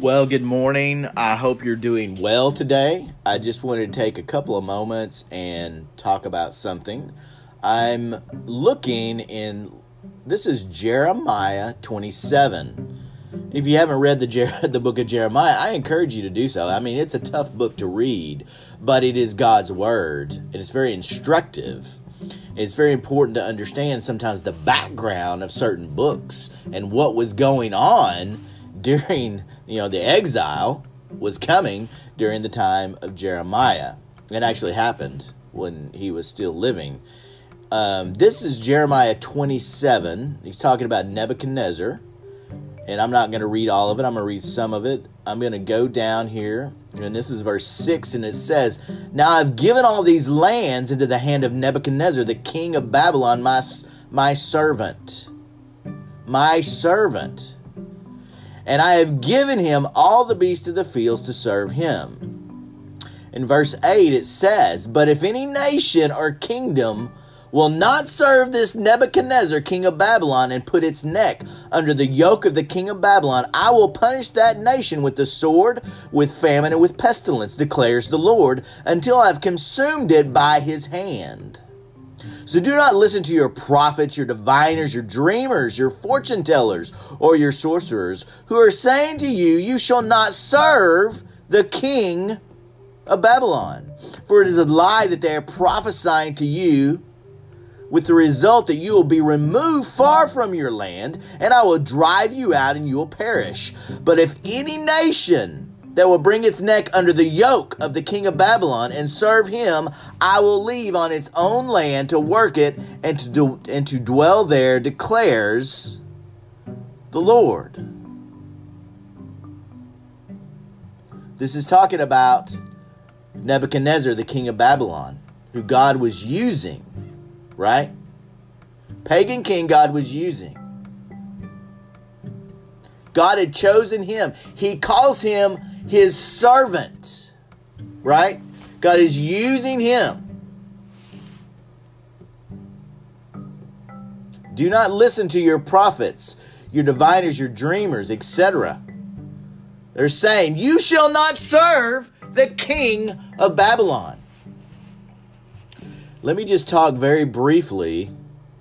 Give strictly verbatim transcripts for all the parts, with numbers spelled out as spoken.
Well, good morning. I hope you're doing well today. I just wanted to take a couple of moments and talk about something. I'm looking in, this is Jeremiah twenty-seven. If you haven't read the, Jer- the book of Jeremiah, I encourage you to do so. I mean, it's a tough book to read, but it is God's word, and it's very instructive. It's very important to understand sometimes the background of certain books and what was going on during, you know, the exile was coming during the time of Jeremiah. It actually happened when he was still living. Um, this is Jeremiah twenty-seven. He's talking about Nebuchadnezzar. And I'm not going to read all of it. I'm going to read some of it. I'm going to go down here. And this is verse six. And it says, "Now I've given all these lands into the hand of Nebuchadnezzar, the king of Babylon, my, my servant. My servant. And I have given him all the beasts of the fields to serve him." In verse eight, it says, "But if any nation or kingdom will not serve this Nebuchadnezzar, king of Babylon, and put its neck under the yoke of the king of Babylon, I will punish that nation with the sword, with famine, and with pestilence, declares the Lord, until I have consumed it by his hand. So do not listen to your prophets, your diviners, your dreamers, your fortune tellers, or your sorcerers, who are saying to you, 'You shall not serve the king of Babylon.' For it is a lie that they are prophesying to you, with the result that you will be removed far from your land, and I will drive you out and you will perish. But if any nation that will bring its neck under the yoke of the king of Babylon and serve him, I will leave on its own land to work it and to do, and to dwell there, declares the Lord." This is talking about Nebuchadnezzar, the king of Babylon, who God was using. Right? Pagan king God was using. God had chosen him. He calls him his servant. Right? God is using him. Do not listen to your prophets, your diviners, your dreamers, et cetera. They're saying, "You shall not serve the king of Babylon." Let me just talk very briefly,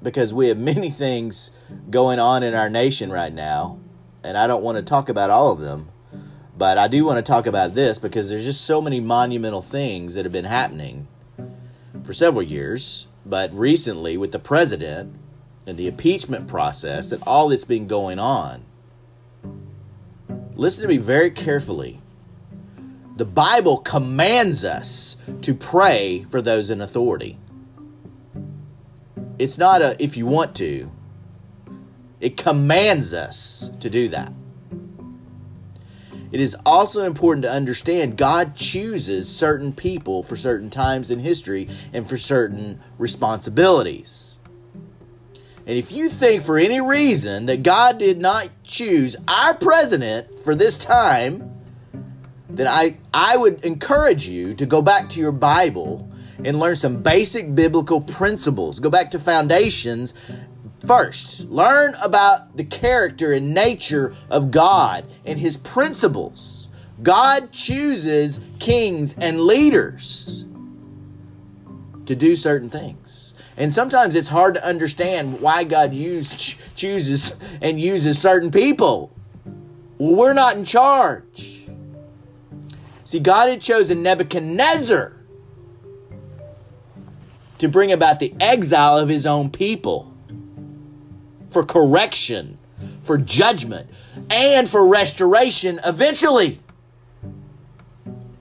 because we have many things going on in our nation right now, and I don't want to talk about all of them, but I do want to talk about this because there's just so many monumental things that have been happening for several years, but recently with the president and the impeachment process and all that's been going on. Listen to me very carefully. The Bible commands us to pray for those in authority. It's not a if you want to. It commands us to do that. It is also important to understand God chooses certain people for certain times in history and for certain responsibilities. And if you think for any reason that God did not choose our president for this time, then I, I would encourage you to go back to your Bible and learn some basic biblical principles. Go back to foundations first. Learn about the character and nature of God and his principles. God chooses kings and leaders to do certain things. And sometimes it's hard to understand why God use, chooses and uses certain people. Well, we're not in charge. See, God had chosen Nebuchadnezzar to bring about the exile of his own people for correction, for judgment, and for restoration eventually.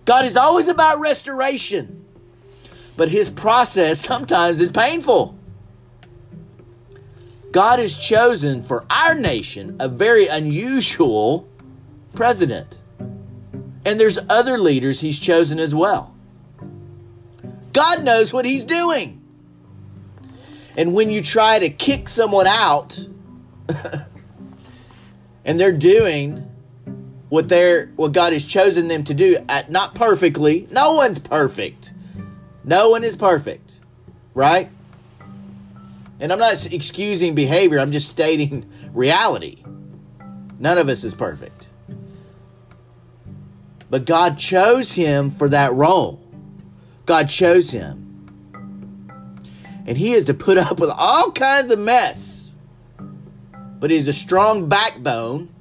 God is always about restoration, but his process sometimes is painful. God has chosen for our nation a very unusual president. And there's other leaders he's chosen as well. God knows what he's doing. And when you try to kick someone out and they're doing what they're what God has chosen them to do, at not perfectly. No one's perfect. No one is perfect. Right? And I'm not excusing behavior. I'm just stating reality. None of us is perfect. But God chose him for that role. God chose him. And he is to put up with all kinds of mess. But he has a strong backbone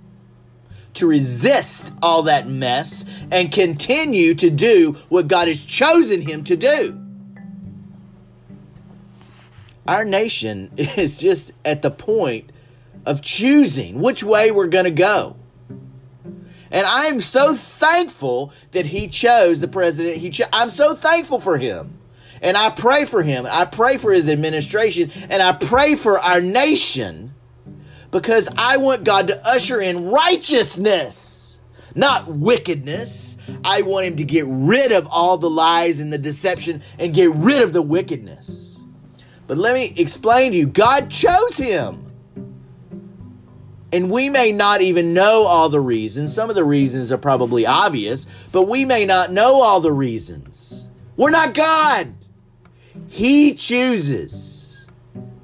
to resist all that mess and continue to do what God has chosen him to do. Our nation is just at the point of choosing which way we're going to go. And I'm so thankful that he chose the president. He cho- I'm so thankful for him. And I pray for him. I pray for his administration. And I pray for our nation, because I want God to usher in righteousness, not wickedness. I want him to get rid of all the lies and the deception and get rid of the wickedness. But let me explain to you, God chose him. And we may not even know all the reasons. Some of the reasons are probably obvious, but we may not know all the reasons. We're not God. He chooses.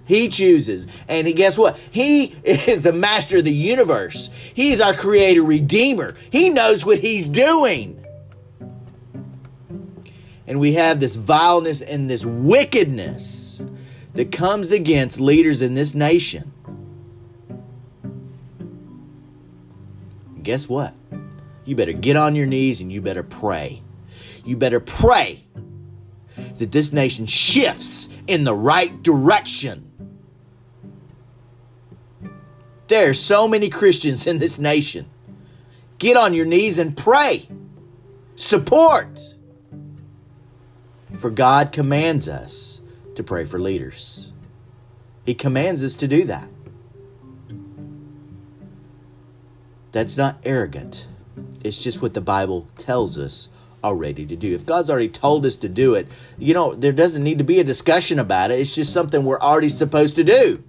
He chooses. And guess what? He is the master of the universe. He is our creator, redeemer. He knows what he's doing. And we have this vileness and this wickedness that comes against leaders in this nation. Guess what? You better get on your knees and you better pray. You better pray that this nation shifts in the right direction. There are so many Christians in this nation. Get on your knees and pray. Support. For God commands us to pray for leaders. He commands us to do that. That's not arrogant. It's just what the Bible tells us already to do. If God's already told us to do it, you know, there doesn't need to be a discussion about it. It's just something we're already supposed to do.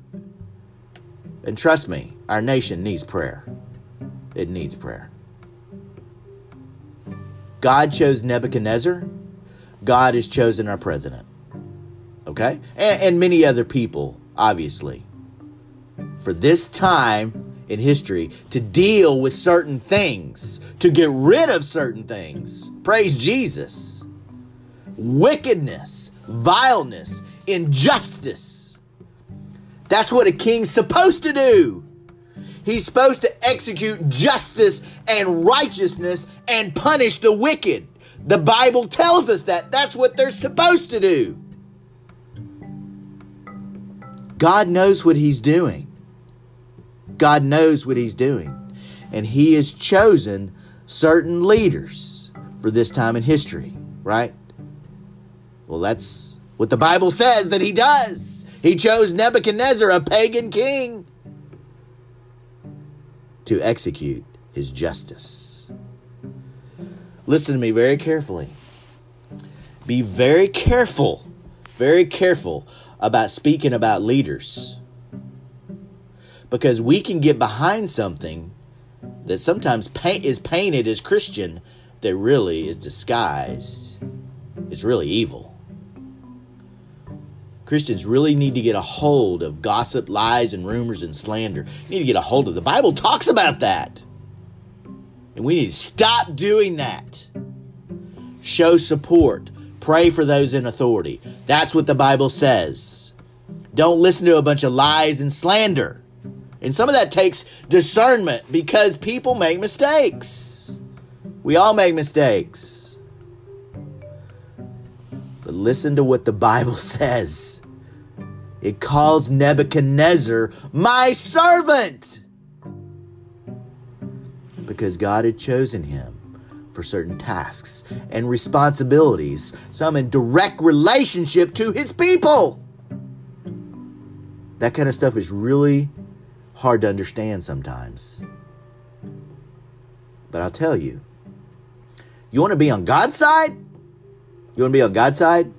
And trust me, our nation needs prayer. It needs prayer. God chose Nebuchadnezzar. God has chosen our president. Okay? And, and many other people, obviously. For this time in history, to deal with certain things, to get rid of certain things. Praise Jesus. Wickedness, vileness, injustice. That's what a king's supposed to do. He's supposed to execute justice and righteousness and punish the wicked. The Bible tells us that. That's what they're supposed to do. God knows what he's doing. God knows what he's doing, and he has chosen certain leaders for this time in history, right? Well, that's what the Bible says that he does. He chose Nebuchadnezzar, a pagan king, to execute his justice. Listen to me very carefully. Be very careful, very careful about speaking about leaders. Because we can get behind something that sometimes paint is painted as Christian that really is disguised. It's really evil. Christians really need to get a hold of gossip, lies, and rumors, and slander. You need to get a hold of the Bible talks about that. And we need to stop doing that. Show support. Pray for those in authority. That's what the Bible says. Don't listen to a bunch of lies and slander. And some of that takes discernment, because people make mistakes. We all make mistakes. But listen to what the Bible says. It calls Nebuchadnezzar my servant, because God had chosen him for certain tasks and responsibilities, some in direct relationship to his people. That kind of stuff is really hard to understand sometimes. But I'll tell you, you want to be on God's side? You want to be on God's side?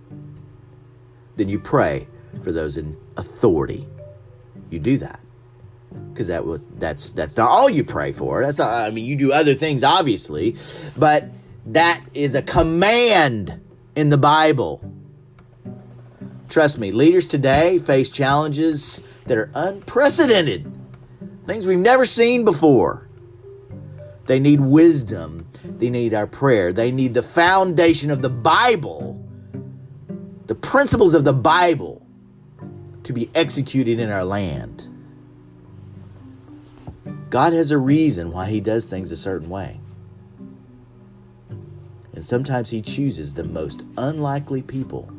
Then you pray for those in authority. You do that. Because that was that's that's not all you pray for. That's not, I mean, you do other things, obviously, but that is a command in the Bible. Trust me, leaders today face challenges that are unprecedented. Things we've never seen before. They need wisdom They need our prayer. They need the foundation of the Bible, the principles of the Bible, to be executed in our land. God has a reason why he does things a certain way. And sometimes he chooses the most unlikely people,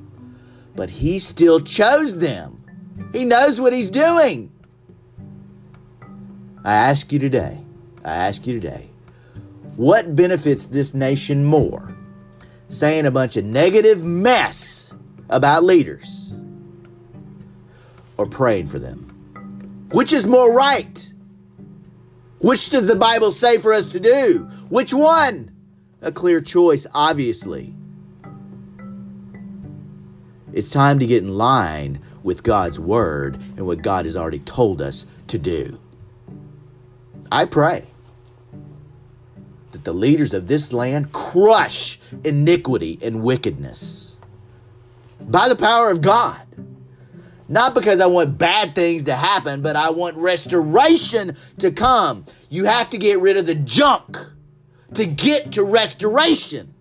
but he still chose them. He knows what he's doing. I ask you today, I ask you today, what benefits this nation more? Saying a bunch of negative mess about leaders or praying for them? Which is more right? Which does the Bible say for us to do? Which one? A clear choice, obviously. It's time to get in line with God's word and what God has already told us to do. I pray that the leaders of this land crush iniquity and wickedness by the power of God. Not because I want bad things to happen, but I want restoration to come. You have to get rid of the junk to get to restoration.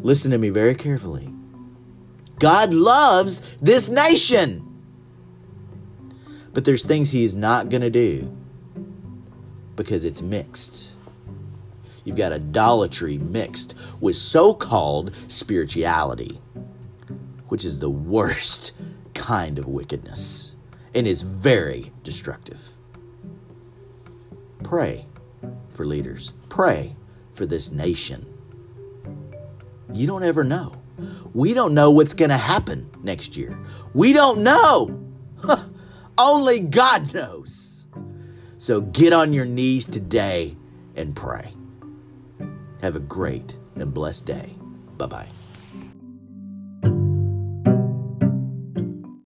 Listen to me very carefully. God loves this nation. But there's things he is not going to do because it's mixed. You've got idolatry mixed with so-called spirituality, which is the worst kind of wickedness and is very destructive. Pray for leaders. Pray for this nation. You don't ever know. We don't know what's going to happen next year. We don't know. Only God knows. So get on your knees today and pray. Have a great and blessed day. Bye-bye.